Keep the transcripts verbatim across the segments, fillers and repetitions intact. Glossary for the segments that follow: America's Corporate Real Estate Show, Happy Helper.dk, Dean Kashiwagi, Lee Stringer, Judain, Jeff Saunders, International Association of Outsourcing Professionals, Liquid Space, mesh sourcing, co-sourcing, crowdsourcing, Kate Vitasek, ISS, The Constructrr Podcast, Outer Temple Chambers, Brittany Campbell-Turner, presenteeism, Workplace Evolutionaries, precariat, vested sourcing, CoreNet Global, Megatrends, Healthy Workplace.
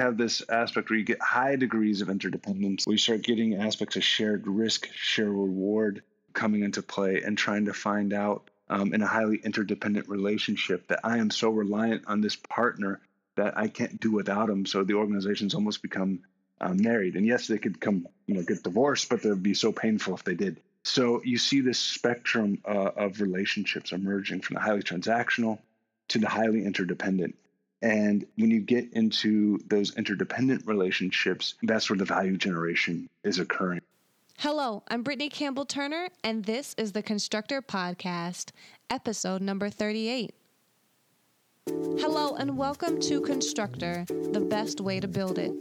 have this aspect where you get high degrees of interdependence. We start getting aspects of shared risk, shared reward coming into play, and trying to find out um, in a highly interdependent relationship that I am so reliant on this partner that I can't do without him. So the organizations almost become uh, married. And yes, they could come, you know, get divorced, but they'd be so painful if they did. So you see this spectrum uh, of relationships emerging from the highly transactional to the highly interdependent. And when you get into those interdependent relationships, that's where the value generation is occurring. Hello, I'm Brittany Campbell-Turner, and this is The Constructrr Podcast, episode number thirty-eight. Hello, and welcome to Constructrr, the best way to build it.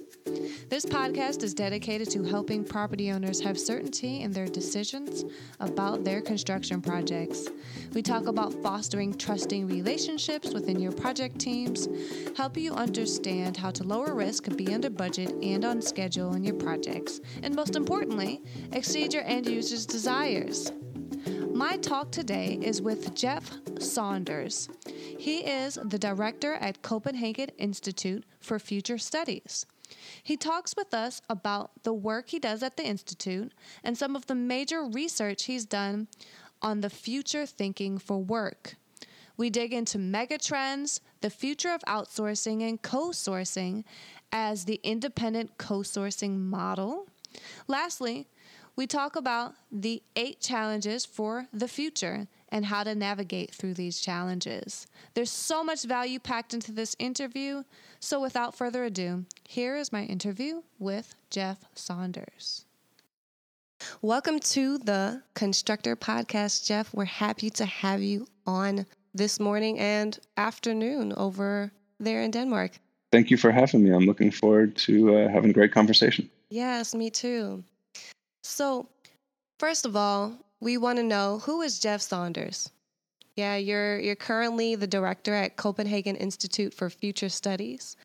This podcast is dedicated to helping property owners have certainty in their decisions about their construction projects. We talk about fostering trusting relationships within your project teams, helping you understand how to lower risk, be under budget and on schedule in your projects, and most importantly, exceed your end users' desires. My talk today is with Jeff Saunders. He is the director at Copenhagen Institute for Future Studies. He talks with us about the work he does at the Institute and some of the major research he's done on the future thinking for work. We dig into megatrends, the future of outsourcing and co-sourcing as the independent co-sourcing model. Lastly, we talk about the eight challenges for the future and how to navigate through these challenges. There's so much value packed into this interview. So without further ado, here is my interview with Jeff Saunders. Welcome to the Constructrr Podcast, Jeff. We're happy to have you on this morning and afternoon over there in Denmark. Thank you for having me. I'm looking forward to uh, having a great conversation. Yes, me too. So, first of all, we want to know, who is Jeff Saunders? Yeah, you're you're currently the director at Copenhagen Institute for Future Studies,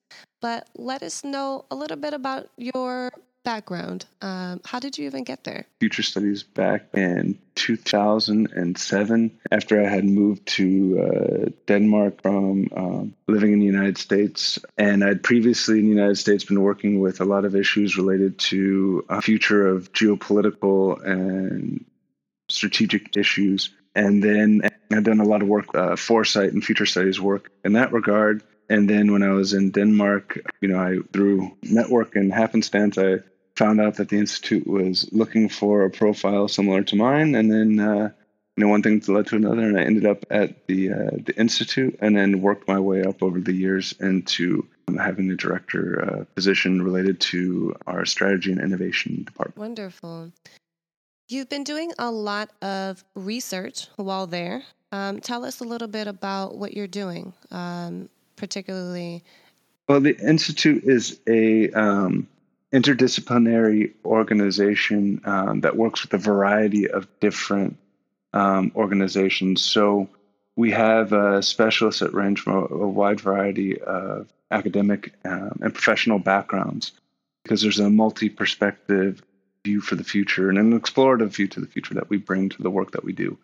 but let us know a little bit about your background. Um, how did you even get there? Future Studies back in two thousand seven, after I had moved to uh, Denmark from um, living in the United States. And I'd previously in the United States been working with a lot of issues related to a future of geopolitical and strategic issues. And then I'd done a lot of work, uh, foresight and future studies work in that regard. And then when I was in Denmark, you know, I through network and happenstance, I found out that the Institute was looking for a profile similar to mine. And then, uh, you know, one thing led to another, and I ended up at the uh, the Institute, and then worked my way up over the years into um, having the director uh, position related to our strategy and innovation department. Wonderful. You've been doing a lot of research while there. Um, tell us a little bit about what you're doing, um, particularly. Well, the Institute is a um, interdisciplinary organization um, that works with a variety of different um, organizations. So we have uh, specialists that range from a, a wide variety of academic um, and professional backgrounds, because there's a multi-perspective view for the future and an explorative view to the future that we bring to the work that we do.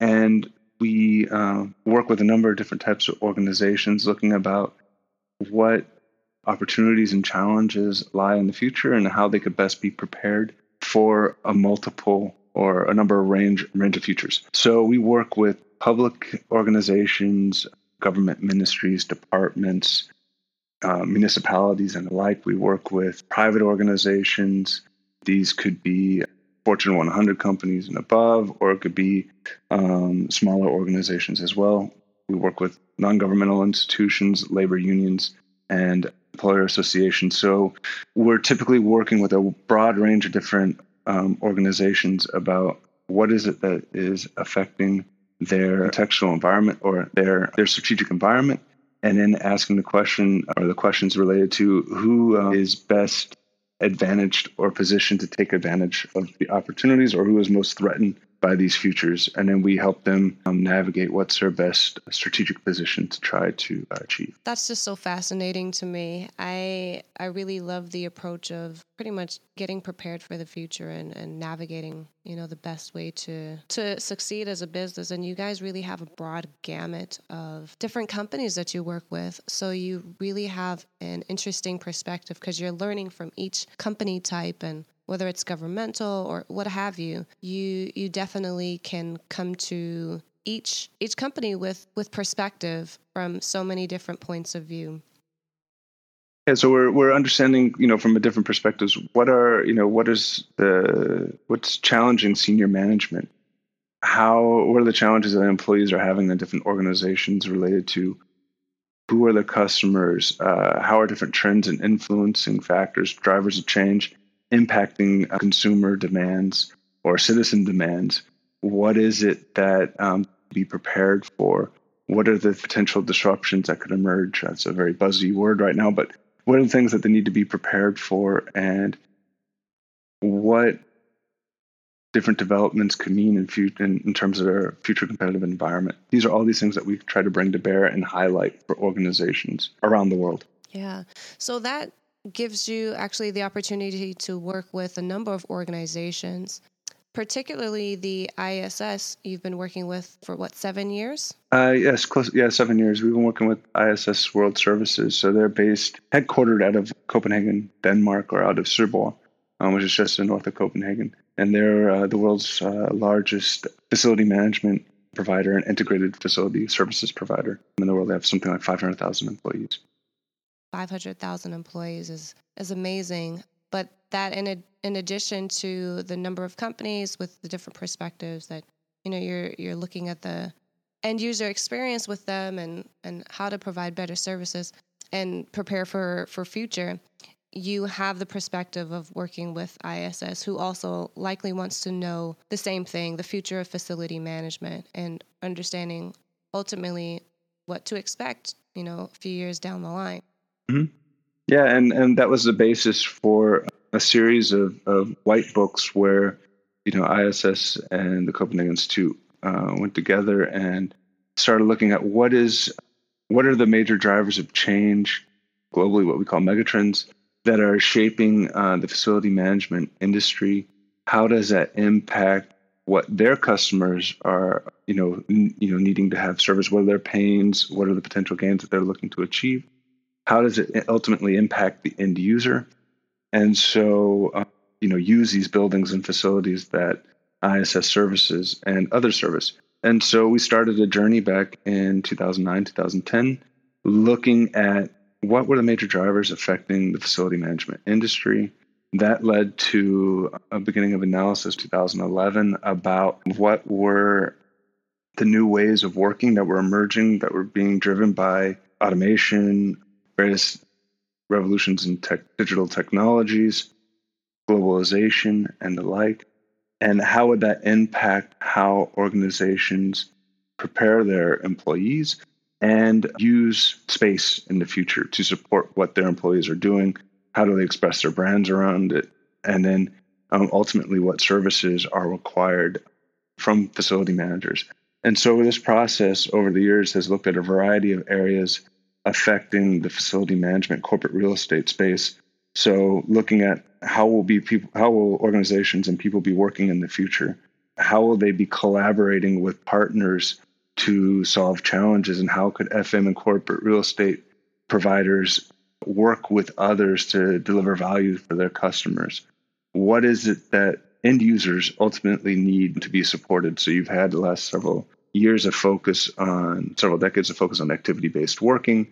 And we uh, work with a number of different types of organizations, looking about what opportunities and challenges lie in the future and how they could best be prepared for a multiple or a number of range, range of futures. So we work with public organizations, government ministries, departments, uh, municipalities, and the like. We work with private organizations. These could be Fortune one hundred companies and above, or it could be um, smaller organizations as well. We work with non-governmental institutions, labor unions, and employer associations. So we're typically working with a broad range of different um, organizations about what is it that is affecting their contextual environment or their, their strategic environment, and then asking the question or the questions related to who uh, is best advantaged or positioned to take advantage of the opportunities, or who is most threatened by these futures, and then we help them um, navigate what's their best strategic position to try to uh, achieve. That's just so fascinating to me. I I really love the approach of pretty much getting prepared for the future and, and navigating, you know, the best way to to succeed as a business. And you guys really have a broad gamut of different companies that you work with. So you really have an interesting perspective because you're learning from each company type, and whether it's governmental or what have you, you you definitely can come to each each company with with perspective from so many different points of view. Yeah, so we're we're understanding, you know, from a different perspectives, what are, you know, what is the what's challenging senior management? How what are the challenges that employees are having in different organizations related to who are the customers? Uh, how are different trends and influencing factors, drivers of change, impacting uh, consumer demands or citizen demands? What is it that um, be prepared for? What are the potential disruptions that could emerge? That's a very buzzy word right now, but what are the things that they need to be prepared for, and what different developments could mean in, future, in, in terms of their future competitive environment? These are all these things that we try to bring to bear and highlight for organizations around the world. Yeah. So that gives you actually the opportunity to work with a number of organizations, particularly the I S S you've been working with for, what, seven years? Uh, yes, close, yeah, seven years. We've been working with I S S World Services. So they're based, headquartered out of Copenhagen, Denmark, or out of Søborg, um, which is just north of Copenhagen. And they're uh, the world's uh, largest facility management provider and integrated facility services provider in the world. They have something like five hundred thousand employees. five hundred thousand employees is, is amazing. But that in a, in addition to the number of companies with the different perspectives that, you know, you're you're looking at the end user experience with them and, and how to provide better services and prepare for, for future, you have the perspective of working with I S S, who also likely wants to know the same thing, the future of facility management and understanding ultimately what to expect, you know, a few years down the line. Mm-hmm. Yeah, and, and that was the basis for a series of, of white books where, you know, I S S and the Copenhagen Institute uh, went together and started looking at what is, what are the major drivers of change globally, what we call megatrends, that are shaping uh, the facility management industry. How does that impact what their customers are, you know, n- you know, needing to have service? What are their pains? What are the potential gains that they're looking to achieve? How does it ultimately impact the end user? And so, uh, you know, use these buildings and facilities that I S S services and other service. And so we started a journey back in two thousand nine, two thousand ten, looking at what were the major drivers affecting the facility management industry. That led to a beginning of analysis two thousand eleven about what were the new ways of working that were emerging, that were being driven by automation, greatest revolutions in tech, digital technologies, globalization, and the like, and how would that impact how organizations prepare their employees and use space in the future to support what their employees are doing? How do they express their brands around it? And then um, ultimately, what services are required from facility managers? And so this process over the years has looked at a variety of areas affecting the facility management corporate real estate space. So looking at how will be people, how will organizations and people be working in the future? How will they be collaborating with partners to solve challenges? And how could F M and corporate real estate providers work with others to deliver value for their customers? What is it that end users ultimately need to be supported? So you've had the last several years of focus on, several decades of focus on activity-based working.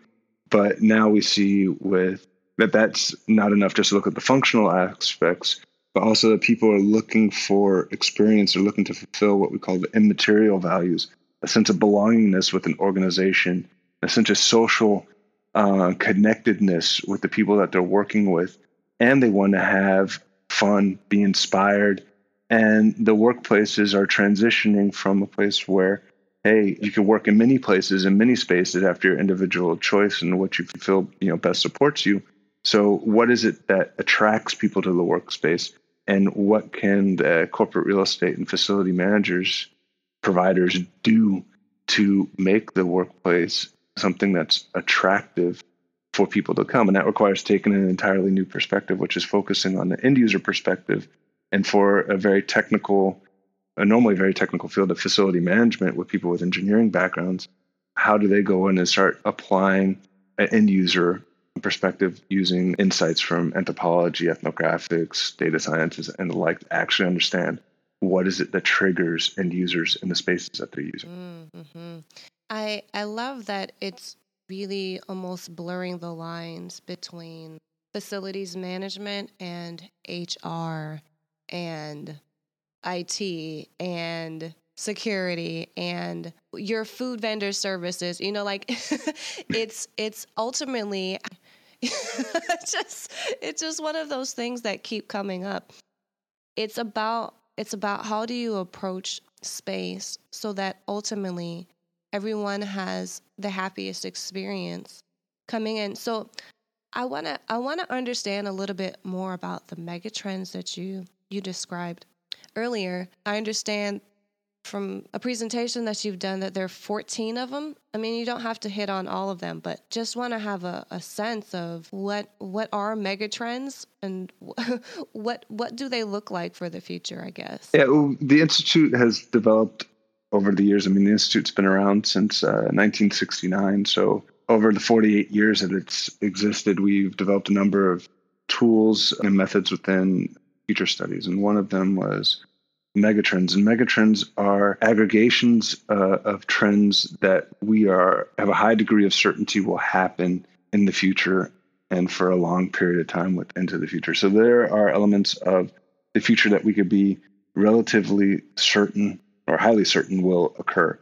But now we see with that that's not enough just to look at the functional aspects, but also that people are looking for experience, or looking to fulfill what we call the immaterial values, a sense of belongingness with an organization, a sense of social uh, connectedness with the people that they're working with. And they want to have fun, be inspired. And the workplaces are transitioning from a place where, hey, you can work in many places, in many spaces after your individual choice and what you feel, you know, best supports you. So what is it that attracts people to the workspace? and what can the corporate real estate and facility managers, providers do to make the workplace something that's attractive for people to come. And that requires taking an entirely new perspective, which is focusing on the end user perspective. And for a very technical, a normally very technical field of facility management with people with engineering backgrounds, how do they go in and start applying an end user perspective using insights from anthropology, ethnographics, data sciences, and the like to actually understand what is it that triggers end users in the spaces that they're using? Mm-hmm. I, I love that it's really almost blurring the lines between facilities management and H R and I T and security and your food vendor services, you know, like it's, it's ultimately just, it's just one of those things that keep coming up. It's about, it's about how do you approach space so that ultimately everyone has the happiest experience coming in. So I want to, I want to understand a little bit more about the mega trends that you, you described earlier. I understand from a presentation that you've done that there are fourteen of them. I mean, you don't have to hit on all of them, but just want to have a, a sense of what what are megatrends and what what do they look like for the future, I guess. Yeah, well, the Institute has developed over the years. I mean, the Institute's been around since uh, nineteen sixty-nine. So over the forty-eight years that it's existed, we've developed a number of tools and methods within future studies. And one of them was megatrends. And megatrends are aggregations uh, of trends that we are have a high degree of certainty will happen in the future and for a long period of time with, into the future. So there are elements of the future that we could be relatively certain or highly certain will occur.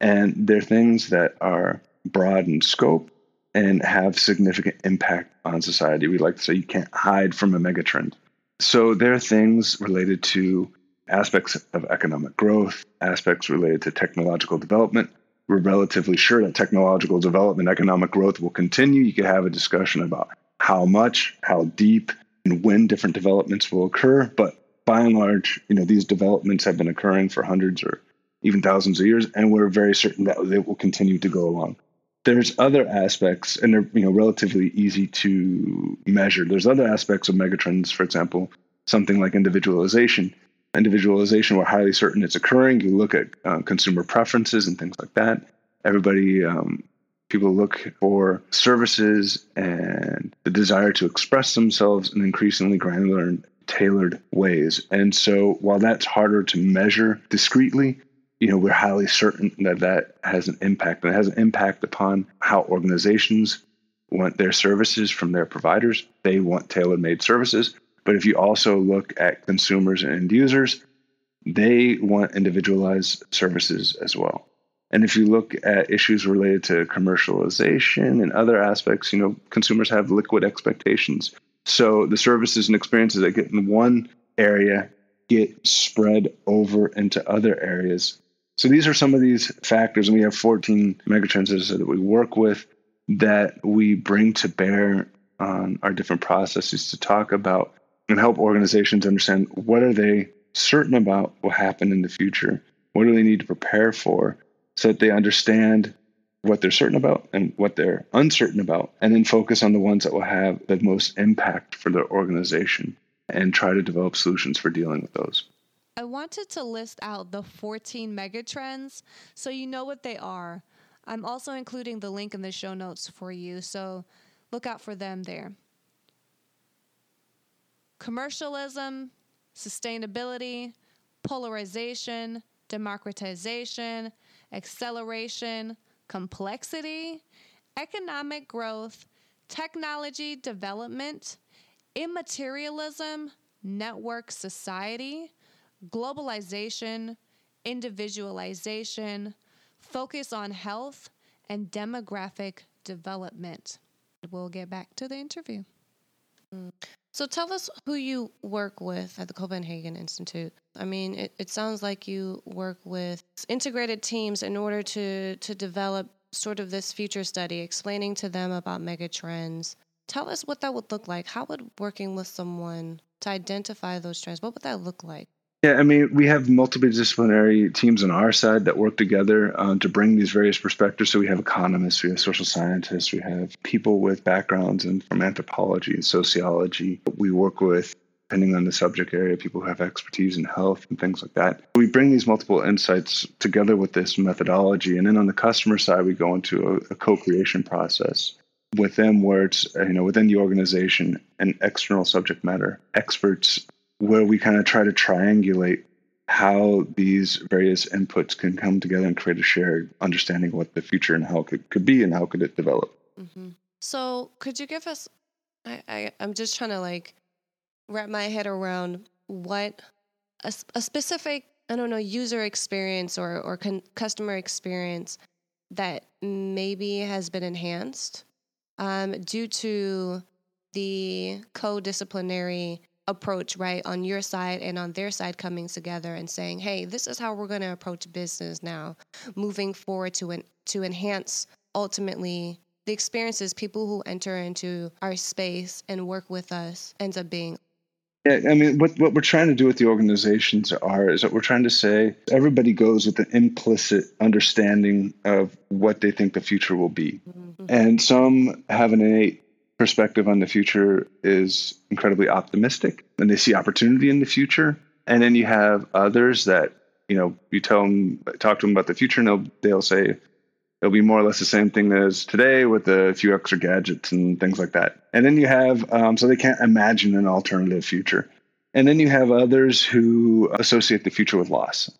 And they're things that are broad in scope and have significant impact on society. We like to say you can't hide from a megatrend. So there are things related to aspects of economic growth, aspects related to technological development. We're relatively sure that technological development, economic growth will continue. You could have a discussion about how much, how deep, and when different developments will occur. But by and large, you know, these developments have been occurring for hundreds or even thousands of years, and we're very certain that they will continue to go along. There's other aspects, and they're, you know, relatively easy to measure. There's other aspects of megatrends, for example, something like individualization. Individualization, we're highly certain it's occurring. You look at uh, consumer preferences and things like that. Everybody, um, people look for services and the desire to express themselves in increasingly granular and tailored ways. And so while that's harder to measure discreetly, you know, we're highly certain that that has an impact, and it has an impact upon how organizations want their services from their providers. They want tailor-made services. But if you also look at consumers and end users, they want individualized services as well. And if you look at issues related to commercialization and other aspects, you know, consumers have liquid expectations. So the services and experiences that get in one area get spread over into other areas. So these are some of these factors. And we have fourteen megatrends that we work with that we bring to bear on our different processes to talk about and help organizations understand what are they certain about will happen in the future? What do they need to prepare for so that they understand what they're certain about and what they're uncertain about, and then focus on the ones that will have the most impact for their organization and try to develop solutions for dealing with those. I wanted to list out the fourteen megatrends so you know what they are. I'm also including the link in the show notes for you, so look out for them there. Commercialism, sustainability, polarization, democratization, acceleration, complexity, economic growth, technology development, immaterialism, network society, globalization, individualization, focus on health, and demographic development. We'll get back to the interview. Mm. So tell us who you work with at the Copenhagen Institute. I mean, it, it sounds like you work with integrated teams in order to, to develop sort of this future study, explaining to them about megatrends Tell us what that would look like. How would working with someone to identify those trends, what would that look like? Yeah, I mean, we have multidisciplinary teams on our side that work together uh, to bring these various perspectives. So we have economists, we have social scientists, we have people with backgrounds in from anthropology and sociology. We work with, depending on the subject area, people who have expertise in health and things like that. We bring these multiple insights together with this methodology. And then on the customer side, we go into a, a co-creation process with them where it's, you know, within the organization and external subject matter experts, where we kind of try to triangulate how these various inputs can come together and create a shared understanding of what the future and how it could, could be and how could it develop. Mm-hmm. So could you give us, I, I, I'm just trying to like wrap my head around what a, a specific, I don't know, user experience or, or con, customer experience that maybe has been enhanced um, due to the co-disciplinary approach, right, on your side and on their side coming together and saying, hey, this is how we're going to approach business now, moving forward to en- to enhance ultimately the experiences people who enter into our space and work with us ends up being. Yeah, I mean, what, what we're trying to do with the organizations are is that we're trying to say everybody goes with an implicit understanding of what they think the future will be. Mm-hmm. And some have an innate perspective on the future is incredibly optimistic and they see opportunity in the future. And then you have others that, you know, you tell them, talk to them about the future and they'll, they'll say it'll be more or less the same thing as today with a few extra gadgets and things like that. And then you have, um, so they can't imagine an alternative future. And then you have others who associate the future with loss.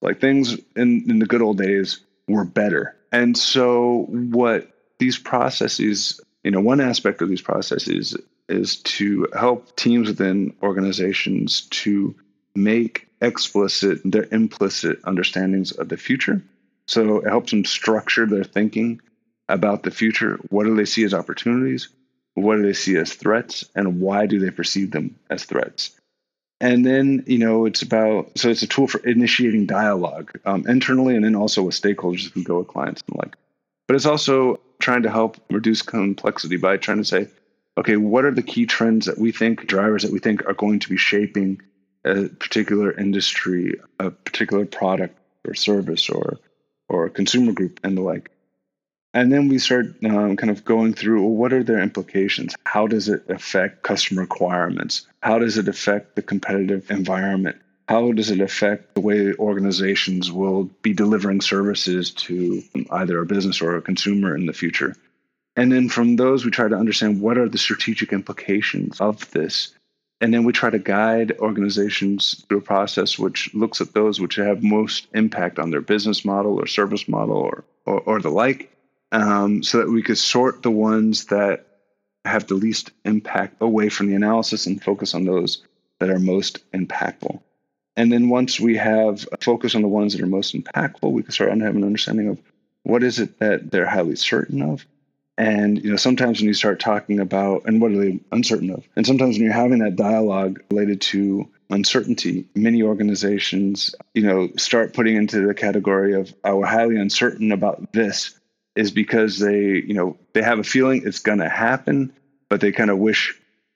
Like things in, in the good old days were better. And so what these processes, you know, one aspect of these processes is to help teams within organizations to make explicit their implicit understandings of the future. So it helps them structure their thinking about the future. What do they see as opportunities? What do they see as threats? And why do they perceive them as threats? And then, you know, it's about, so it's a tool for initiating dialogue um, internally and then also with stakeholders who can go with clients and like. But it's also trying to help reduce complexity by trying to say, okay, what are the key trends that we think, drivers that we think are going to be shaping a particular industry, a particular product or service or or consumer group and the like. And then we start um, kind of going through, well, what are their implications? How does it affect customer requirements? How does it affect the competitive environment? How does it affect the way organizations will be delivering services to either a business or a consumer in the future? And then from those, we try to understand what are the strategic implications of this. And then we try to guide organizations through a process which looks at those which have most impact on their business model or service model or, or, or the like, um, so that we could sort the ones that have the least impact away from the analysis and focus on those that are most impactful. And then once we have a focus on the ones that are most impactful, we can start to have an understanding of what is it that they're highly certain of. And, you know, sometimes when you start talking about, and what are they uncertain of? And sometimes when you're having that dialogue related to uncertainty, many organizations, you know, start putting into the category of, oh, we're highly uncertain about this is because they, you know, they have a feeling it's going to happen, but they kind of wish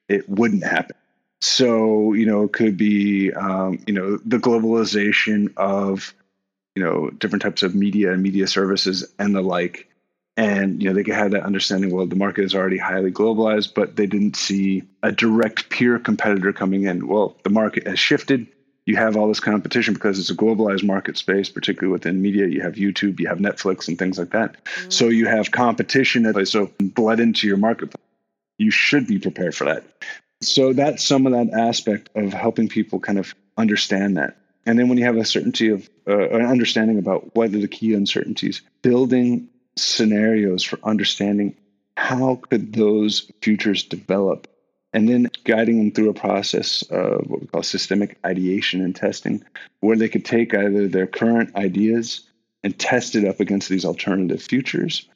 it wouldn't happen. So, you know, it could be, um, you know, the globalization of, you know, different types of media and media services and the like. And, you know, they could have that understanding, well, the market is already highly globalized, but they didn't see a direct peer competitor coming in. Well, the market has shifted. You have all this competition because it's a globalized market space, particularly within media. You have YouTube, you have Netflix and things like that. Mm-hmm. So you have competition. So bled into your marketplace. You should be prepared for that. So that's some of that aspect of helping people kind of understand that. And then when you have a certainty of uh, an understanding about what are the key uncertainties, building scenarios for understanding how could those futures develop, and then guiding them through a process of what we call systemic ideation and testing, where they could take either their current ideas and test it up against these alternative futures,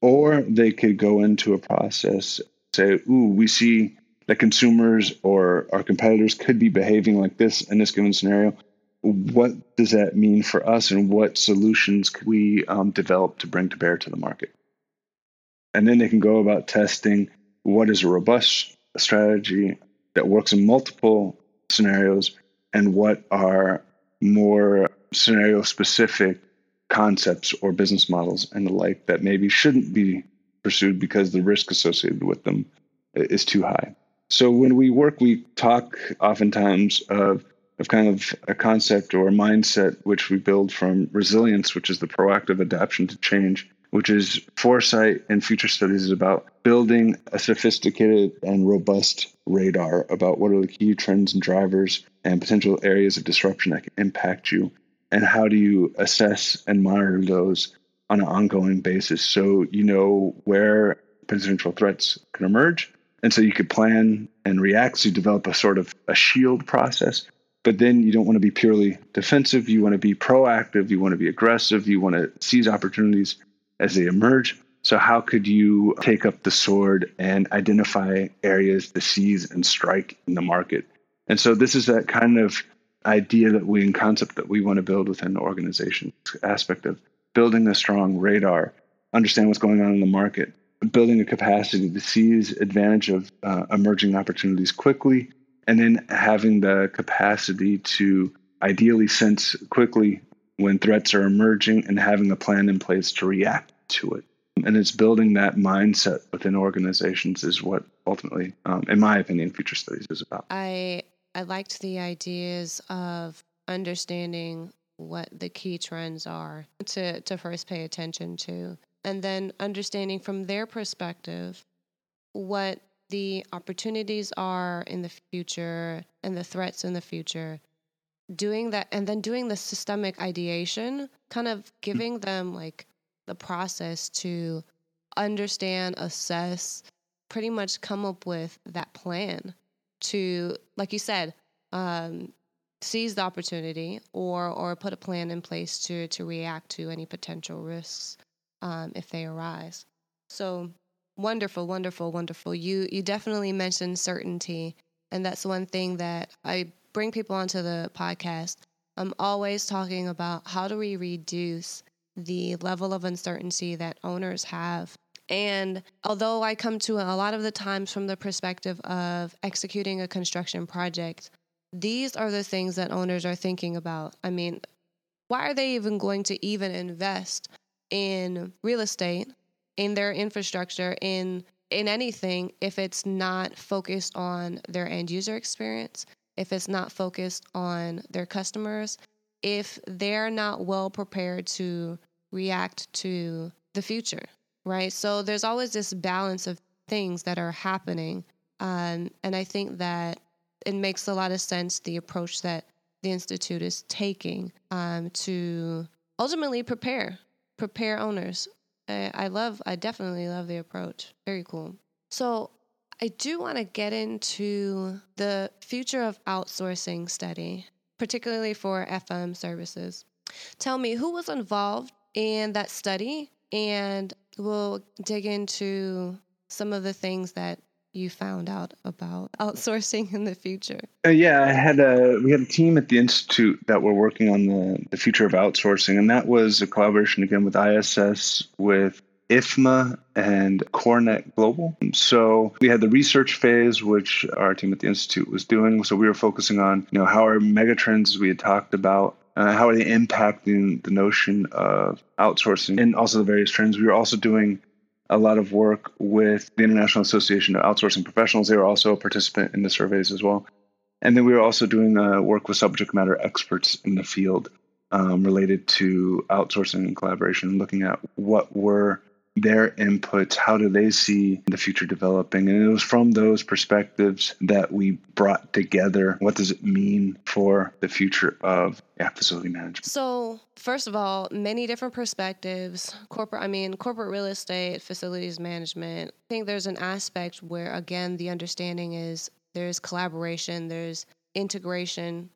or they could go into a process, say, ooh, we see that consumers or our competitors could be behaving like this in this given scenario. What does that mean for us and what solutions could we um, develop to bring to bear to the market? And then they can go about testing what is a robust strategy that works in multiple scenarios, and what are more scenario-specific concepts or business models and the like that maybe shouldn't be pursued because the risk associated with them is too high. So when we work, we talk oftentimes of, of kind of a concept or a mindset which we build from resilience, which is the proactive adaptation to change, which is foresight, and future studies is about building a sophisticated and robust radar about what are the key trends and drivers and potential areas of disruption that can impact you, and how do you assess and monitor those on an ongoing basis so you know where potential threats can emerge. And so you could plan and react, so you develop a sort of a shield process. But then you don't want to be purely defensive. You want to be proactive. You want to be aggressive. You want to seize opportunities as they emerge. So how could you take up the sword and identify areas to seize and strike in the market? And so this is that kind of idea that we, and concept that we want to build within an organization, aspect of building a strong radar, understand what's going on in the market, building a capacity to seize advantage of uh, emerging opportunities quickly, and then having the capacity to ideally sense quickly when threats are emerging and having a plan in place to react to it. And it's building that mindset within organizations is what ultimately, um, in my opinion, future studies is about. I I liked the ideas of understanding what the key trends are to, to first pay attention to, and then understanding from their perspective what the opportunities are in the future and the threats in the future. Doing that, and then doing the systemic ideation, kind of giving them like the process to understand, assess, pretty much come up with that plan to, like you said, um, seize the opportunity or or put a plan in place to to react to any potential risks um, if they arise. So wonderful, wonderful, wonderful. You you definitely mentioned certainty, and that's one thing that I bring people onto the podcast. I'm always talking about how do we reduce the level of uncertainty that owners have. And although I come to a lot of the times from the perspective of executing a construction project, these are the things that owners are thinking about. I mean, why are they even going to even invest in real estate, in their infrastructure, in in anything if it's not focused on their end user experience? If it's not focused on their customers, if they're not well prepared to react to the future, right? So there's always this balance of things that are happening. Um, and I think that it makes a lot of sense, the approach that the Institute is taking um, to ultimately prepare, prepare owners. I, I love, I definitely love the approach. Very cool. So I do want to get into the future of outsourcing study, particularly for F M services. Tell me, who was involved in that study? And we'll dig into some of the things that you found out about outsourcing in the future. Uh, yeah, I had a, we had a team at the Institute that were working on the, the future of outsourcing. And that was a collaboration, again, with I S S, with I F M A and CoreNet Global. So we had the research phase, which our team at the Institute was doing. So we were focusing on, you know, how are megatrends we had talked about, uh, how are they impacting the notion of outsourcing, and also the various trends. We were also doing a lot of work with the International Association of Outsourcing Professionals. They were also a participant in the surveys as well. And then we were also doing uh, work with subject matter experts in the field um, related to outsourcing and collaboration, looking at what were their inputs, how do they see the future developing? And it was from those perspectives that we brought together, what does it mean for the future of yeah, facility management? So first of all, many different perspectives, corporate, I mean, corporate real estate, facilities management. I think there's an aspect where, again, the understanding is there's collaboration, there's integration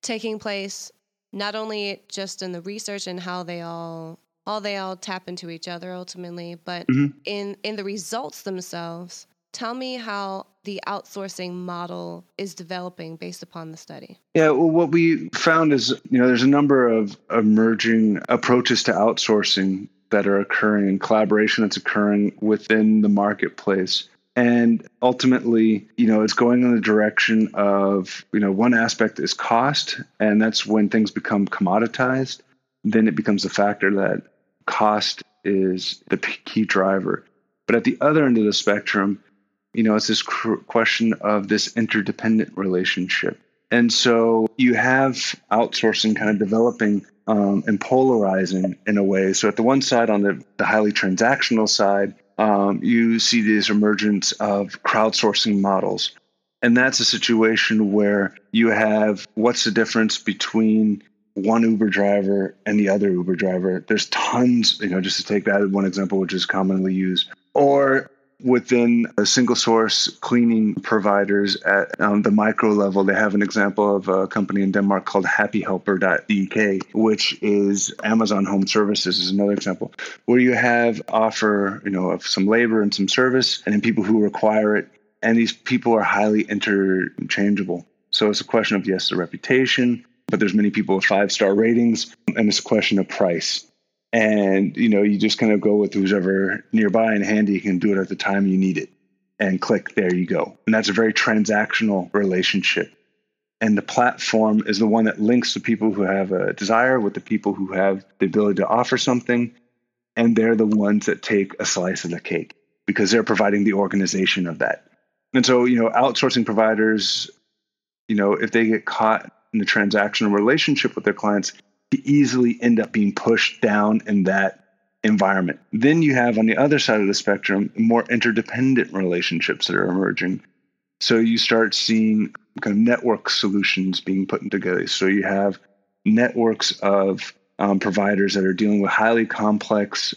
taking place, not only just in the research and how they all all they all tap into each other ultimately, but mm-hmm. in, in the results themselves, tell me how the outsourcing model is developing based upon the study. Yeah, well, what we found is, you know, there's a number of emerging approaches to outsourcing that are occurring and collaboration that's occurring within the marketplace. And ultimately, you know, it's going in the direction of, you know, one aspect is cost, and that's when things become commoditized. Then it becomes a factor that cost is the key driver. But at the other end of the spectrum, you know, it's this cr- question of this interdependent relationship. And so you have outsourcing kind of developing um, and polarizing in a way. So at the one side, on the, the highly transactional side, Um, you see this emergence of crowdsourcing models. And that's a situation where you have, what's the difference between one Uber driver and the other Uber driver? There's tons, you know, just to take that as one example, which is commonly used. Or within a single source cleaning providers at um, the micro level, they have an example of a company in Denmark called Happy Helper dot d k, which is Amazon Home Services is another example, where you have offer, you know, of some labor and some service and then people who require it. And these people are highly interchangeable. So it's a question of, yes, the reputation, but there's many people with five-star ratings, and it's a question of price. And, you know, you just kind of go with who's ever nearby and handy. You can do it at the time you need it and click, there you go. And that's a very transactional relationship. And the platform is the one that links the people who have a desire with the people who have the ability to offer something. And they're the ones that take a slice of the cake because they're providing the organization of that. And so, you know, outsourcing providers, you know, if they get caught in the transactional relationship with their clients, easily end up being pushed down in that environment. Then you have on the other side of the spectrum, more interdependent relationships that are emerging. So you start seeing kind of network solutions being put together. So you have networks of um, providers that are dealing with highly complex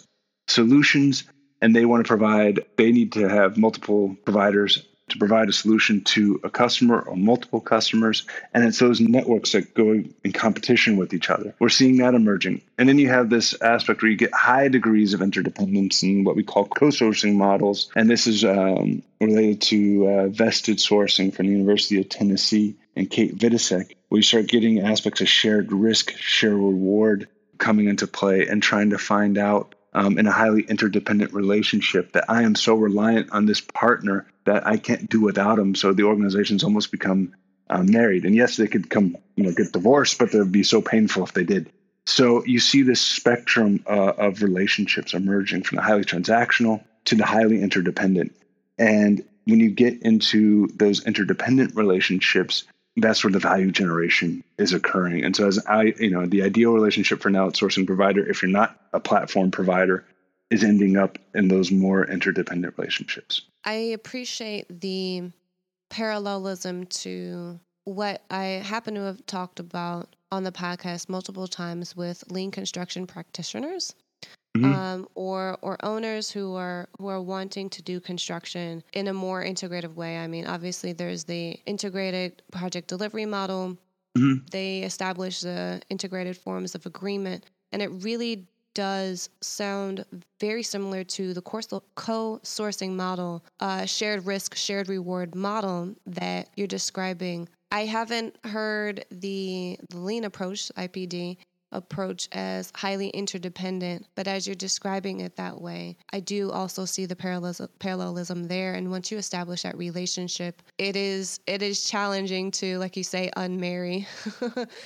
solutions, and they want to provide, they need to have multiple providers to provide a solution to a customer or multiple customers. And it's those networks that go in competition with each other. We're seeing that emerging. And then you have this aspect where you get high degrees of interdependence and in what we call co-sourcing models. And this is um, related to uh, vested sourcing from the University of Tennessee and Kate Vitasek, where you start getting aspects of shared risk, shared reward coming into play and trying to find out Um, in a highly interdependent relationship that I am so reliant on this partner that I can't do without him. So the organizations almost become um, married. And yes, they could come, you know, get divorced, but they'd be so painful if they did. So you see this spectrum uh, of relationships emerging from the highly transactional to the highly interdependent. And when you get into those interdependent relationships, that's where the value generation is occurring. And so as I, you know, the ideal relationship for an outsourcing provider, if you're not a platform provider, is ending up in those more interdependent relationships. I appreciate the parallelism to what I happen to have talked about on the podcast multiple times with lean construction practitioners. Mm-hmm. Um, or or owners who are who are wanting to do construction in a more integrative way. I mean, obviously, there's the integrated project delivery model. Mm-hmm. They establish the integrated forms of agreement, and it really does sound very similar to the co-sourcing model, uh, shared risk, shared reward model that you're describing. I haven't heard the, the lean approach, I P D, approach as highly interdependent, but as you're describing it that way, I do also see the parallelism there. And once you establish that relationship, it is it is challenging to, like you say, unmarry,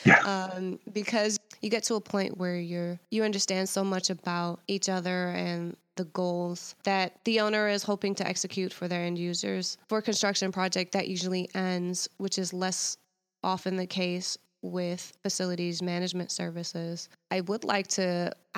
yeah. um, because you get to a point where you're you understand so much about each other and the goals that the owner is hoping to execute for their end users. For a construction project, that usually ends, which is less often the case with facilities management services. I would like to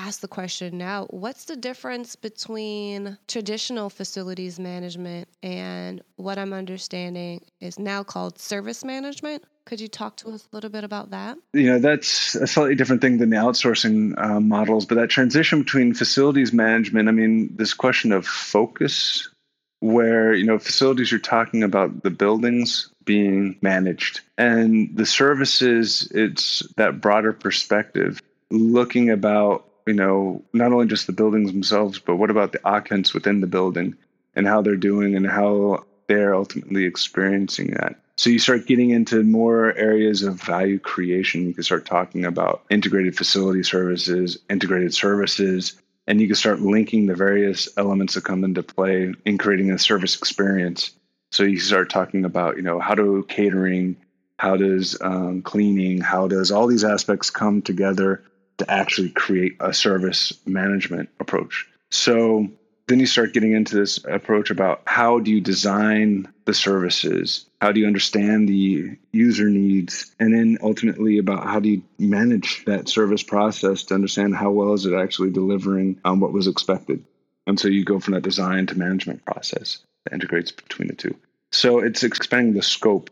ask the question now, what's the difference between traditional facilities management and what I'm understanding is now called service management? Could you talk to us a little bit about that? You know, that's a slightly different thing than the outsourcing uh, models, but that transition between facilities management, I mean, this question of focus, where, you know, facilities, you're talking about the buildings being managed, and the services, it's that broader perspective, looking about, you know, not only just the buildings themselves, but what about the occupants within the building and how they're doing and how they're ultimately experiencing that. So you start getting into more areas of value creation. You can start talking about integrated facility services, integrated services, And you can start linking the various elements that come into play in creating a service experience. So you start talking about, you know, how do catering, how does um, cleaning, how does all these aspects come together to actually create a service management approach. So then you start getting into this approach about how do you design the services? How do you understand the user needs? And then ultimately about how do you manage that service process to understand how well is it actually delivering on what was expected? And so you go from that design to management process that integrates between the two. So it's expanding the scope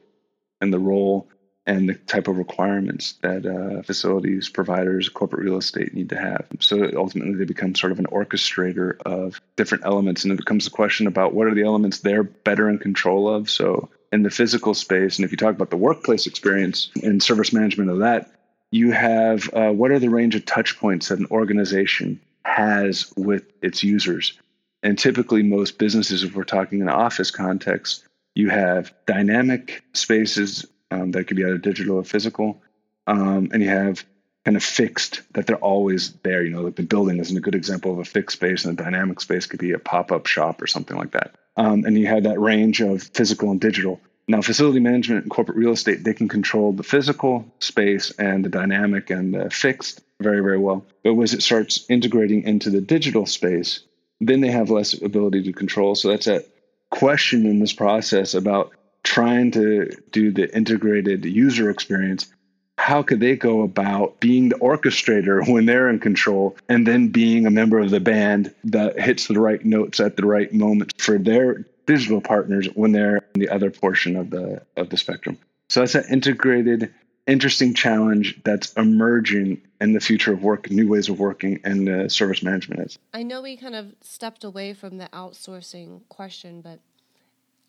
and the role and the type of requirements that uh, facilities, providers, corporate real estate need to have. So ultimately, they become sort of an orchestrator of different elements. And it becomes a question about what are the elements they're better in control of. So in the physical space, and if you talk about the workplace experience and service management of that, you have uh, what are the range of touch points that an organization has with its users? And typically, most businesses, if we're talking in an office context, you have dynamic spaces Um, that could be either digital or physical. Um, and you have kind of fixed that they're always there. You know, like the building isn't a good example of a fixed space, and a dynamic space could be a pop-up shop or something like that. Um, and you have that range of physical and digital. Now, facility management and corporate real estate, they can control the physical space and the dynamic and the fixed very, very well. But as it starts integrating into the digital space, then they have less ability to control. So that's a question in this process about trying to do the integrated user experience. How could they go about being the orchestrator when they're in control and then being a member of the band that hits the right notes at the right moment for their digital partners when they're in the other portion of the of the spectrum? So that's an integrated, interesting challenge that's emerging in the future of work, new ways of working, and uh, service management is. I know we kind of stepped away from the outsourcing question, but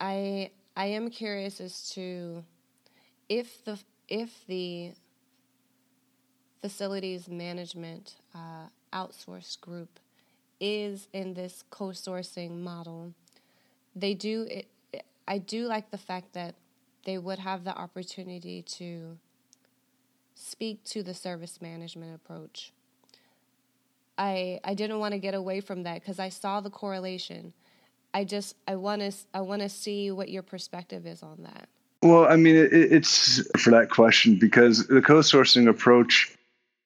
I... I am curious as to if the if the facilities management uh, outsource group is in this co-sourcing model. They do it. I do like the fact that they would have the opportunity to speak to the service management approach. I I didn't want to get away from that because I saw the correlation. I just, I want to, I want to see what your perspective is on that. Well, I mean, it, it's for that question because the co-sourcing approach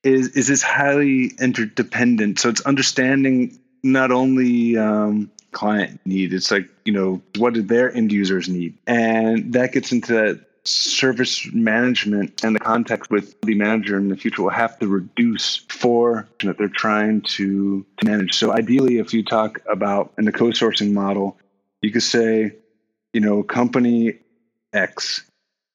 is, is this highly interdependent. So it's understanding not only um, client need, it's like, you know, what do their end users need? And that gets into that service management and the contact with the manager in the future will have to reduce for that they're trying to manage. So ideally, if you talk about in the co-sourcing model, you could say, you know, company X,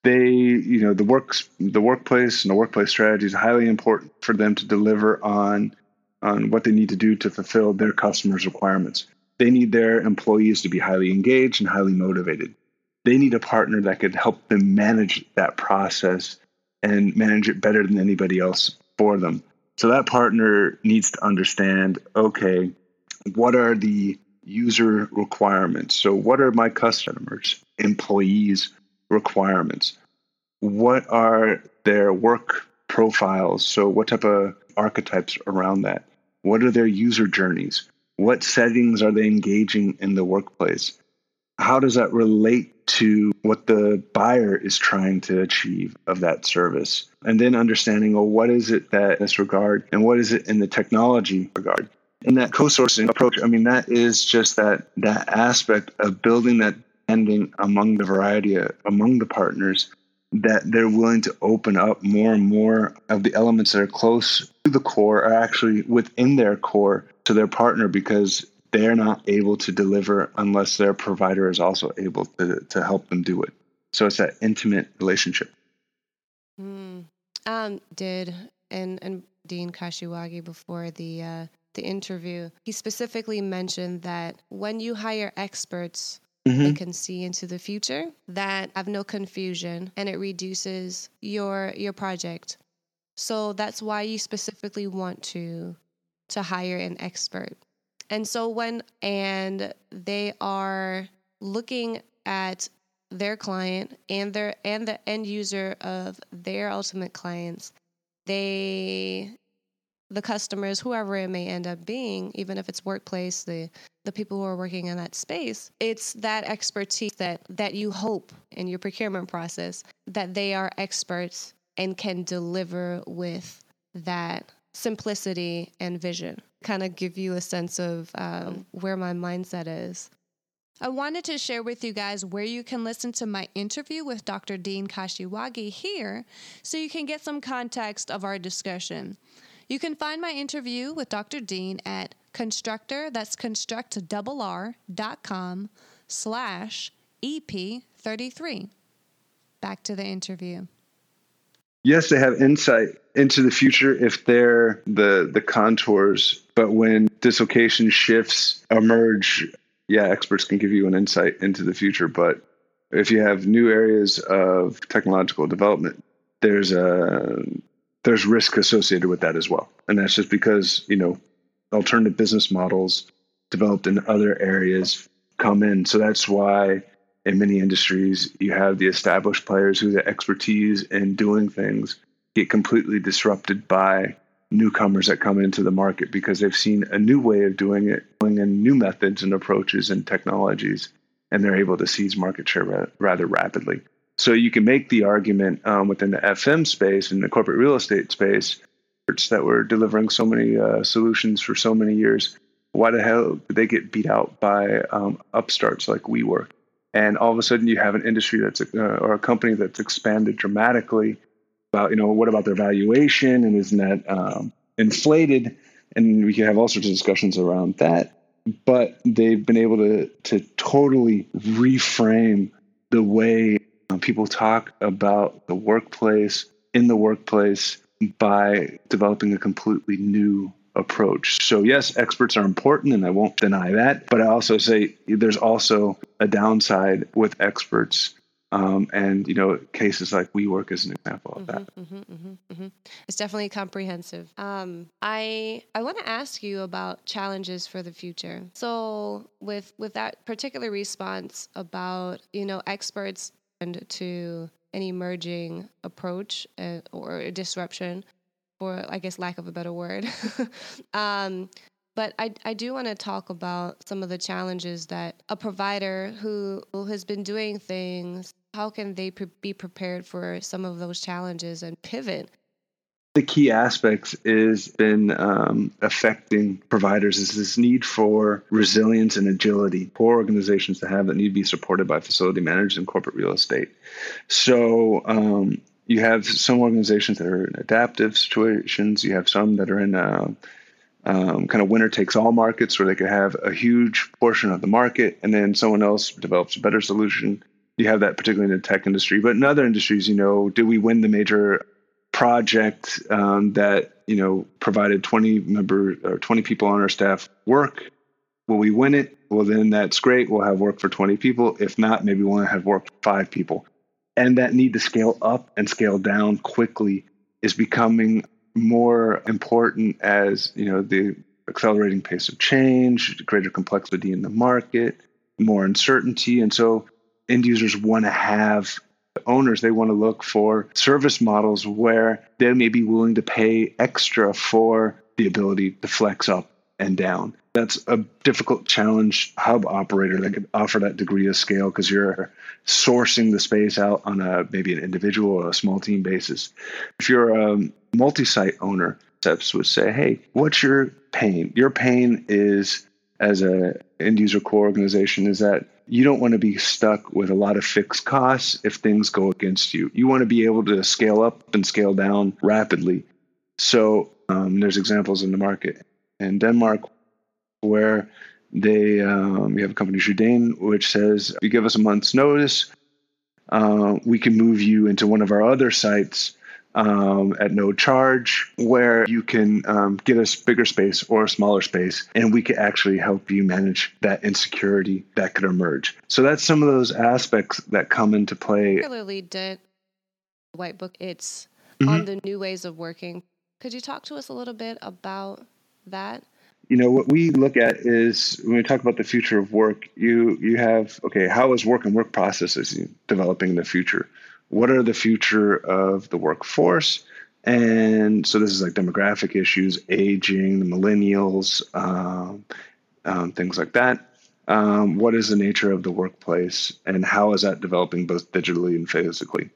they, you know, the works, the workplace and the workplace strategy is highly important for them to deliver on, on what they need to do to fulfill their customers' requirements. They need their employees to be highly engaged and highly motivated. They need a partner that could help them manage that process and manage it better than anybody else for them. So that partner needs to understand, okay, what are the user requirements? So what are my customers, employees' requirements? What are their work profiles? So what type of archetypes around that? What are their user journeys? What settings are they engaging in the workplace? How does that relate to what the buyer is trying to achieve of that service? And then understanding, well, what is it that in this regard and what is it in the technology regard? And that co-sourcing approach, I mean, that is just that that aspect of building that ending among the variety, of, among the partners, that they're willing to open up more and more of the elements that are close to the core are actually within their core to their partner because they're not able to deliver unless their provider is also able to, to help them do it. So it's that intimate relationship. Mm. Um, did and and Dean Kashiwagi before the uh, the interview, he specifically mentioned that when you hire experts, mm-hmm. they can see into the future, that have no confusion, and it reduces your your project. So that's why you specifically want to to hire an expert. And so when, and they are looking at their client and their, and the end user of their ultimate clients, they, the customers, whoever it may end up being, even if it's workplace, the, the people who are working in that space, it's that expertise that, that you hope in your procurement process that they are experts and can deliver with that simplicity and vision. Kind of give you a sense of um, where my mindset is. I wanted to share with you guys where you can listen to my interview with Doctor Dean Kashiwagi here so you can get some context of our discussion. You can find my interview with Doctor Dean at Constructrr, that's constructrr.com slash E P thirty-three. Back to the interview. Yes, they have insight into the future if they're the, the contours, but when dislocation shifts emerge, yeah, experts can give you an insight into the future. But if you have new areas of technological development, there's a there's risk associated with that as well. And that's just because, you know, alternative business models developed in other areas come in. So that's why in many industries, you have the established players who the expertise in doing things get completely disrupted by newcomers that come into the market because they've seen a new way of doing it, doing in new methods and approaches and technologies, and they're able to seize market share ra- rather rapidly. So you can make the argument um, within the F M space and the corporate real estate space that were delivering so many uh, solutions for so many years. Why the hell did they get beat out by um, upstarts like WeWork? And all of a sudden, you have an industry that's uh, or a company that's expanded dramatically. About, you know, what about their valuation, and isn't that um, inflated? And we can have all sorts of discussions around that. But they've been able to to totally reframe the way people talk about the workplace in the workplace by developing a completely new approach. So yes, experts are important, and I won't deny that. But I also say there's also a downside with experts. Um, and, you know, cases like WeWork is an example of that. Mm-hmm, mm-hmm, mm-hmm. It's definitely comprehensive. Um, I I want to ask you about challenges for the future. So with with that particular response about, you know, experts and to an emerging approach uh, or a disruption, or I guess lack of a better word. um But I, I do want to talk about some of the challenges that a provider who, who has been doing things, how can they pre- be prepared for some of those challenges and pivot? The key aspects is been um, affecting providers is this need for resilience and agility for organizations to have that need to be supported by facility managers and corporate real estate. So um, you have some organizations that are in adaptive situations. You have some that are in uh, Um, kind of winner takes all markets where they could have a huge portion of the market and then someone else develops a better solution. You have that particularly in the tech industry. But in other industries, you know, do we win the major project um, that, you know, provided twenty member or twenty people on our staff work? Will we win it? Well, then that's great. We'll have work for twenty people. If not, maybe we'll have work for five people. And that need to scale up and scale down quickly is becoming more important as, you know, the accelerating pace of change, greater complexity in the market, more uncertainty. And so end users want to have owners, they want to look for service models where they may be willing to pay extra for the ability to flex up and down. That's a difficult challenge, hub operator that could offer that degree of scale because you're sourcing the space out on a maybe an individual or a small team basis. If you're a multi-site owner, steps would say, hey, what's your pain? Your pain is, as a end user core organization, is that you don't want to be stuck with a lot of fixed costs if things go against you. You want to be able to scale up and scale down rapidly. So um, there's examples in the market. In Denmark, where they um, we have a company, Judain, which says, if you give us a month's notice, uh, we can move you into one of our other sites um, at no charge, where you can um, get a bigger space or a smaller space, and we can actually help you manage that insecurity that could emerge. So that's some of those aspects that come into play. Particularly the White Book, it's mm-hmm. on the new ways of working. Could you talk to us a little bit about that? You know, what we look at is when we talk about the future of work, you you have, okay, how is work and work processes developing in the future? What are the future of the workforce? And so this is like demographic issues, aging, the millennials, um, um, things like that. Um, what is the nature of the workplace and how is that developing both digitally and physically?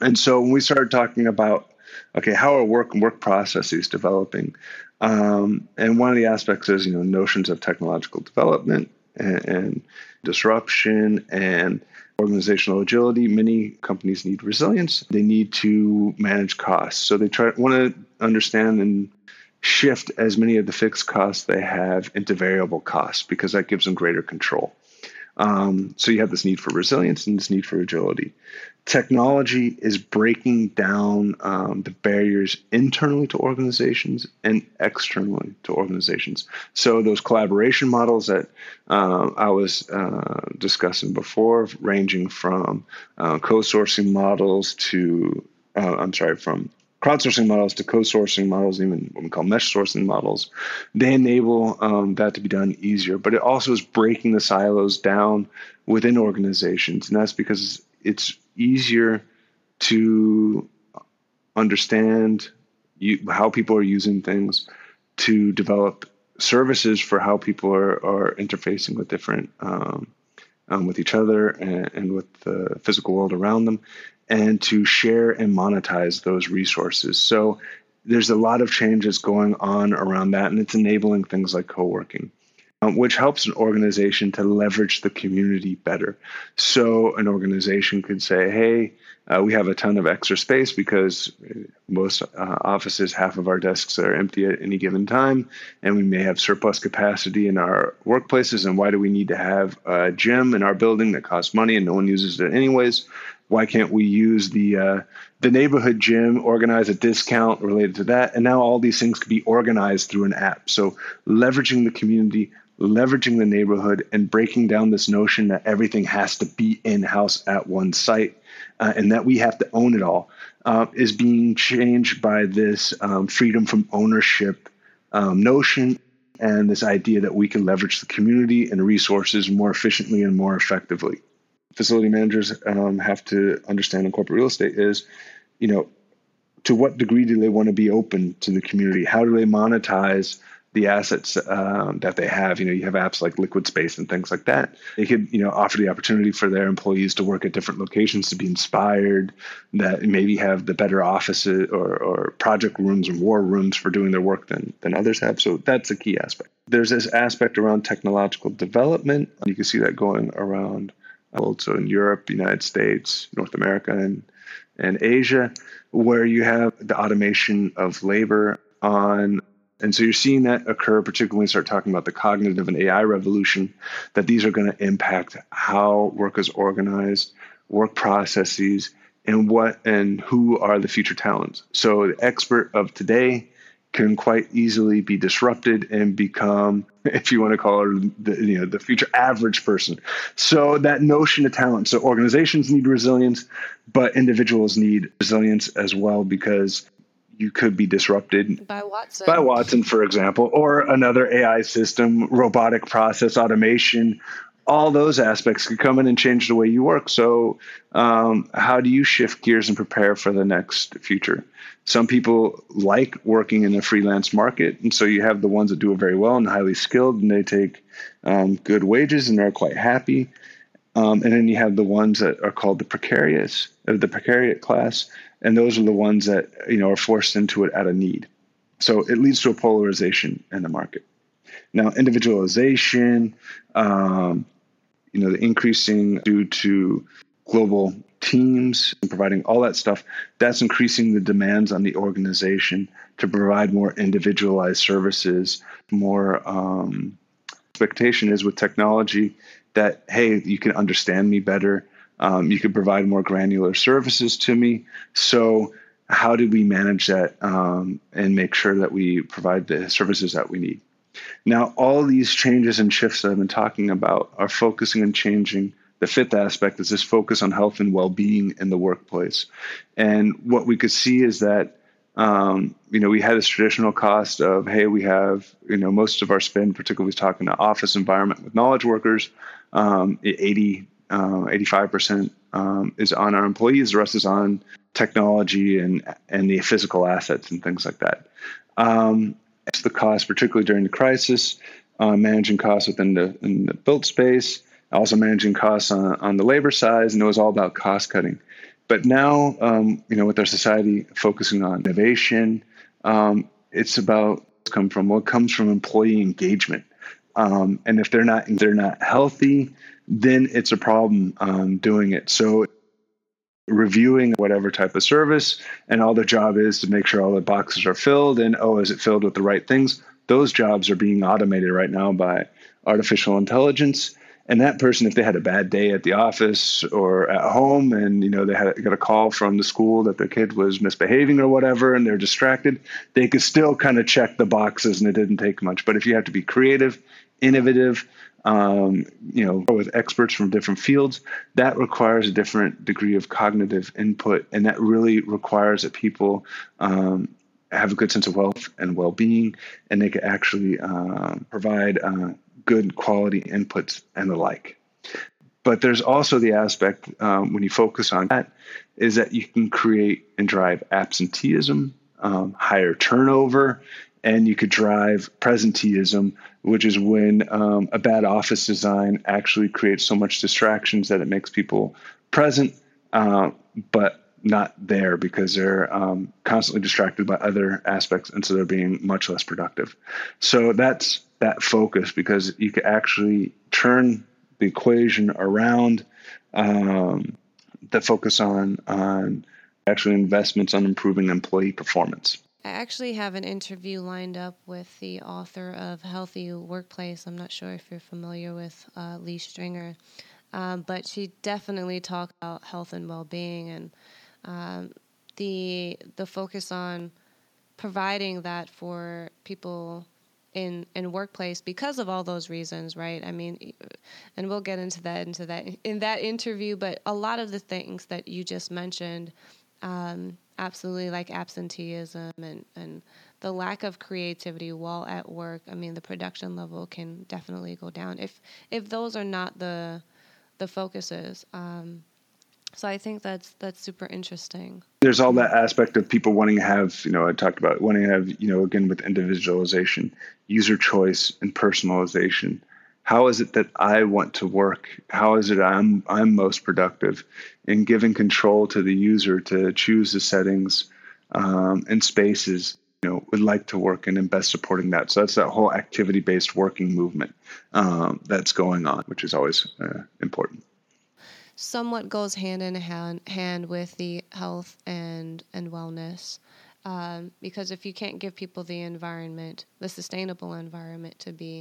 And so when we started talking about, okay, how are work and work processes developing? Um, and one of the aspects is, you know, notions of technological development and, and disruption and organizational agility. Many companies need resilience. They need to manage costs. So they try want to understand and shift as many of the fixed costs they have into variable costs because that gives them greater control. Um, so you have this need for resilience and this need for agility. Technology is breaking down um, the barriers internally to organizations and externally to organizations. So those collaboration models that um, I was uh, discussing before, ranging from uh, co-sourcing models to, uh, I'm sorry, from crowdsourcing models to co-sourcing models, even what we call mesh sourcing models, they enable um, that to be done easier. But it also is breaking the silos down within organizations. And that's because it's easier to understand you, how people are using things, to develop services for how people are, are interfacing with different um, um, with each other and, and with the physical world around them, and to share and monetize those resources. So there's a lot of changes going on around that, and it's enabling things like co-working, um, which helps an organization to leverage the community better. So an organization could say, hey, uh, we have a ton of extra space because most uh, offices, half of our desks are empty at any given time, and we may have surplus capacity in our workplaces, and why do we need to have a gym in our building that costs money and no one uses it anyways? Why can't we use the uh, the neighborhood gym, organize a discount related to that? And now all these things can be organized through an app. So leveraging the community, leveraging the neighborhood, and breaking down this notion that everything has to be in-house at one site uh, and that we have to own it all uh, is being changed by this um, freedom from ownership um, notion and this idea that we can leverage the community and resources more efficiently and more effectively. Facility managers um, have to understand in corporate real estate is, you know, to what degree do they want to be open to the community? How do they monetize the assets um, that they have? You know, you have apps like Liquid Space and things like that. They could, you know, offer the opportunity for their employees to work at different locations, to be inspired, that maybe have the better offices or, or project rooms and war rooms for doing their work than, than others have. So that's a key aspect. There's this aspect around technological development. You can see that going around also in Europe, United States, North America, and, and Asia, where you have the automation of labor on. And so you're seeing that occur, particularly when you start talking about the cognitive and A I revolution, that these are going to impact how work is organized, work processes, and what and who are the future talents. So the expert of today can quite easily be disrupted and become, if you want to call it, the, you know, the future average person. So that notion of talent. So organizations need resilience, but individuals need resilience as well, because you could be disrupted by Watson, by Watson, for example, or another A I system, robotic process automation. All those aspects could come in and change the way you work. So um, how do you shift gears and prepare for the next future? Some people like working in the freelance market. And so you have the ones that do it very well and highly skilled, and they take um, good wages and are quite happy. Um, and then you have the ones that are called the precarious, or the precariat class. And those are the ones that, you know, are forced into it out of need. So it leads to a polarization in the market. Now, individualization, um, you know, the increasing due to global teams and providing all that stuff, that's increasing the demands on the organization to provide more individualized services. More um, expectation is with technology that, hey, you can understand me better. Um, you can provide more granular services to me. So how do we manage that um, and make sure that we provide the services that we need? Now, all these changes and shifts that I've been talking about are focusing and changing. The fifth aspect is this focus on health and well-being in the workplace. And what we could see is that, um, you know, we had this traditional cost of, hey, we have, you know, most of our spend, particularly talking to office environment with knowledge workers, um, eighty, uh, eighty-five percent um, is on our employees. The rest is on technology and and the physical assets and things like that. Um, the cost, particularly during the crisis, uh, managing costs within the, in the built space, also managing costs on, on the labor side, and it was all about cost cutting. But now, um, you know, with our society focusing on innovation, um, it's about come from what comes from employee engagement. Um, and if they're not, if they're not healthy, then it's a problem um, doing it. So reviewing whatever type of service, and all their job is to make sure all the boxes are filled and, oh, is it filled with the right things? Those jobs are being automated right now by artificial intelligence. And that person, if they had a bad day at the office or at home, and you know they had got a call from the school that their kid was misbehaving or whatever, and they're distracted, they could still kind of check the boxes, and it didn't take much. But if you have to be creative, innovative, um, you know, with experts from different fields, that requires a different degree of cognitive input, and that really requires that people um, have a good sense of wealth and well-being, and they can actually uh, provide. Uh, good quality inputs and the like. But there's also the aspect um, when you focus on that is that you can create and drive absenteeism, um, higher turnover, and you could drive presenteeism, which is when um, a bad office design actually creates so much distractions that it makes people present, uh, but not there because they're um, constantly distracted by other aspects. And so they're being much less productive. So that's that focus, because you could actually turn the equation around, um, the focus on, on actually investments on improving employee performance. I actually have an interview lined up with the author of Healthy Workplace. I'm not sure if you're familiar with uh, Lee Stringer, um, but she definitely talked about health and well-being and Um, the the focus on providing that for people in in workplace because of all those reasons, right? I mean, and we'll get into that into that in that interview. But a lot of the things that you just mentioned, um, absolutely, like absenteeism and and the lack of creativity while at work. I mean, the production level can definitely go down if if those are not the the focuses. Um, So I think that's that's super interesting. There's all that aspect of people wanting to have, you know, I talked about wanting to have, you know, again, with individualization, user choice and personalization. How is it that I want to work? How is it I'm I'm most productive? And giving control to the user to choose the settings um, and spaces, you know, would like to work in and best supporting that. So that's that whole activity-based working movement um, that's going on, which is always uh, important. Somewhat goes hand in hand, hand with the health and, and wellness, um, because if you can't give people the environment, the sustainable environment to be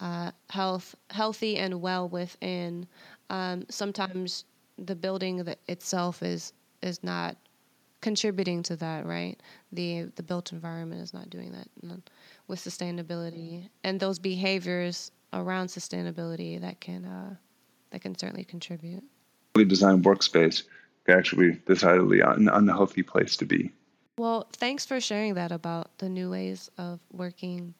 uh, health healthy and well within, um, sometimes the building that itself is is not contributing to that, right? The the built environment is not doing that with sustainability, and those behaviors around sustainability that can... Uh, that can certainly contribute. We design workspace can actually be decidedly an unhealthy place to be. Well, thanks for sharing that about the new ways of working.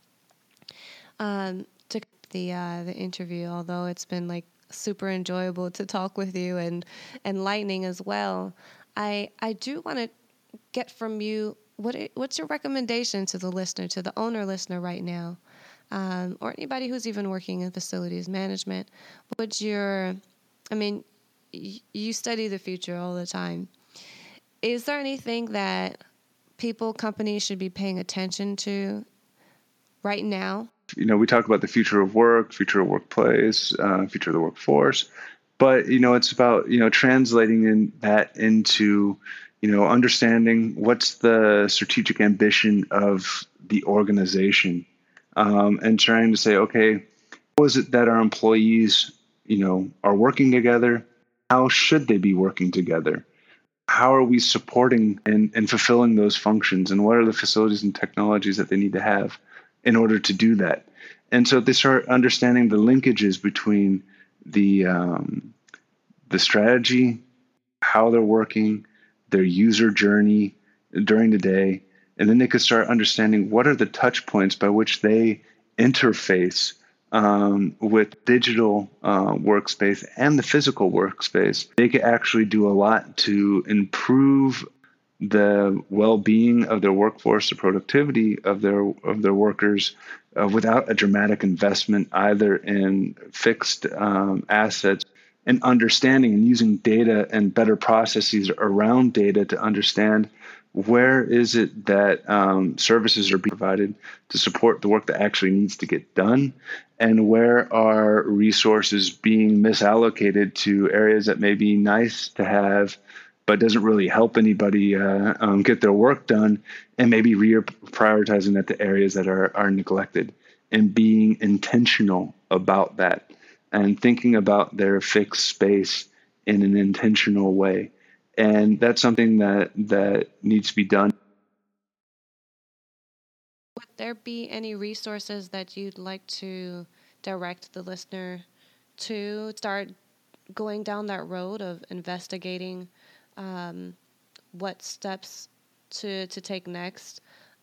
Um, to the uh, the interview, although it's been like super enjoyable to talk with you and enlightening as well. I I do want to get from you what what's your recommendation to the listener, to the owner listener right now. Um, or anybody who's even working in facilities management, would your, I mean, y- you study the future all the time. Is there anything that people, companies should be paying attention to right now? You know, we talk about the future of work, future of workplace, uh, future of the workforce, but, you know, it's about, you know, translating in that into, you know, understanding what's the strategic ambition of the organization. Um, and trying to say, okay, what is it that our employees, you know, are working together? How should they be working together? How are we supporting and, and fulfilling those functions? And what are the facilities and technologies that they need to have in order to do that? And so they start understanding the linkages between the um, the strategy, how they're working, their user journey during the day. And then they could start understanding what are the touch points by which they interface um, with digital uh, workspace and the physical workspace, they could actually do a lot to improve the well-being of their workforce, the productivity of their of their workers, uh, without a dramatic investment either in fixed um, assets, and understanding and using data and better processes around data to understand where is it that um, services are being provided to support the work that actually needs to get done, and where are resources being misallocated to areas that may be nice to have but doesn't really help anybody uh, um, get their work done, and maybe reprioritizing that to areas that are, are neglected, and being intentional about that and thinking about their fixed space in an intentional way. And that's something that, that needs to be done. Would there be any resources that you'd like to direct the listener to start going down that road of investigating Um, what steps to, to take next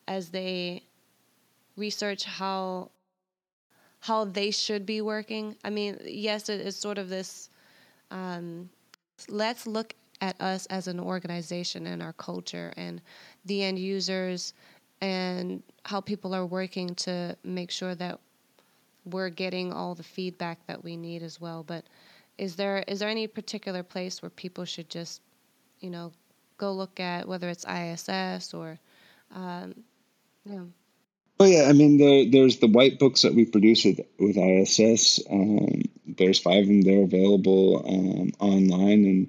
as they research how how they should be working? I mean, yes, it is sort of this, um, let's look at us as an organization and our culture and the end users and how people are working to make sure that we're getting all the feedback that we need as well. But is there is there any particular place where people should just you know, go look at, whether it's I S S or, um, yeah. Well, yeah, I mean, there, there's the white books that we produce with, with I S S. Um, there's five of them. They're available um, online, and,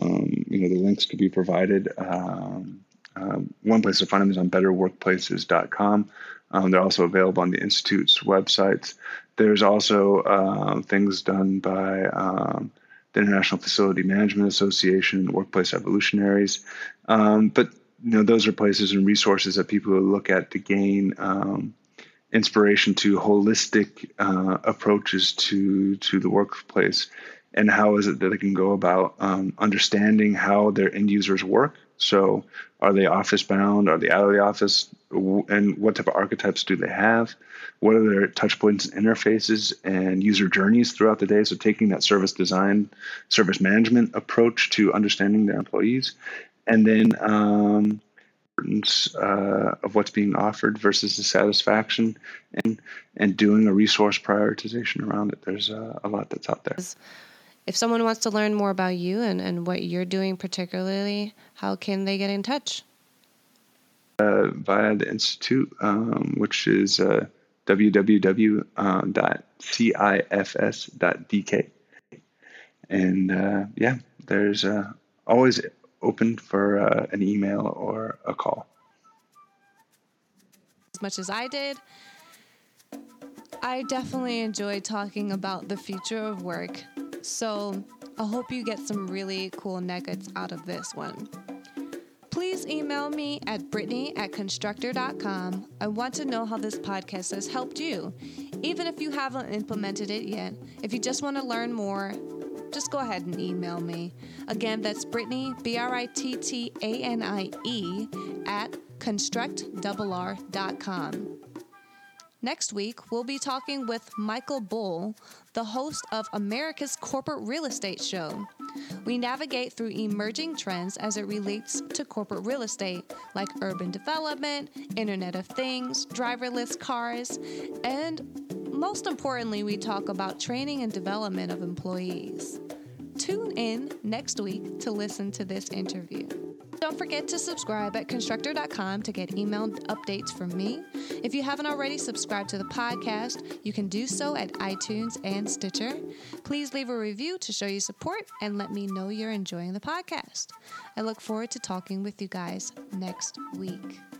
um, you know, the links could be provided. Um, uh, one place to find them is on better workplaces dot com. Um, they're also available on the Institute's websites. There's also uh, things done by um, the International Facility Management Association, Workplace Evolutionaries. Um, but, you know, those are places and resources that people will look at to gain um, inspiration to holistic uh, approaches to, to the workplace, and how is it that they can go about um, understanding how their end users work. So are they office bound? Are they out of the office? And what type of archetypes do they have? What are their touch points and interfaces and user journeys throughout the day? So taking that service design, service management approach to understanding their employees, and then um, uh, of what's being offered versus the satisfaction, and and doing a resource prioritization around it. There's uh, a lot that's out there. If someone wants to learn more about you and, and what you're doing particularly, how can they get in touch? Uh, via the Institute, um, which is uh, w w w dot c i f s dot d k. And uh, yeah, there's uh, always open for uh, an email or a call. As much as I did, I definitely enjoy talking about the future of work. So I hope you get some really cool nuggets out of this one. Please email me at brittany at constructrr dot com. I want to know how this podcast has helped you. Even if you haven't implemented it yet, if you just want to learn more, just go ahead and email me. Again, that's Brittany, B R I T T A N I E, at constructrr dot com. Next week, we'll be talking with Michael Bull, the host of America's Corporate Real Estate Show. We navigate through emerging trends as it relates to corporate real estate, like urban development, Internet of Things, driverless cars, and most importantly, we talk about training and development of employees. Tune in next week to listen to this interview. Don't forget to subscribe at constructrr dot com to get email updates from me. If you haven't already subscribed to the podcast, you can do so at iTunes and Stitcher. Please leave a review to show your support and let me know you're enjoying the podcast. I look forward to talking with you guys next week.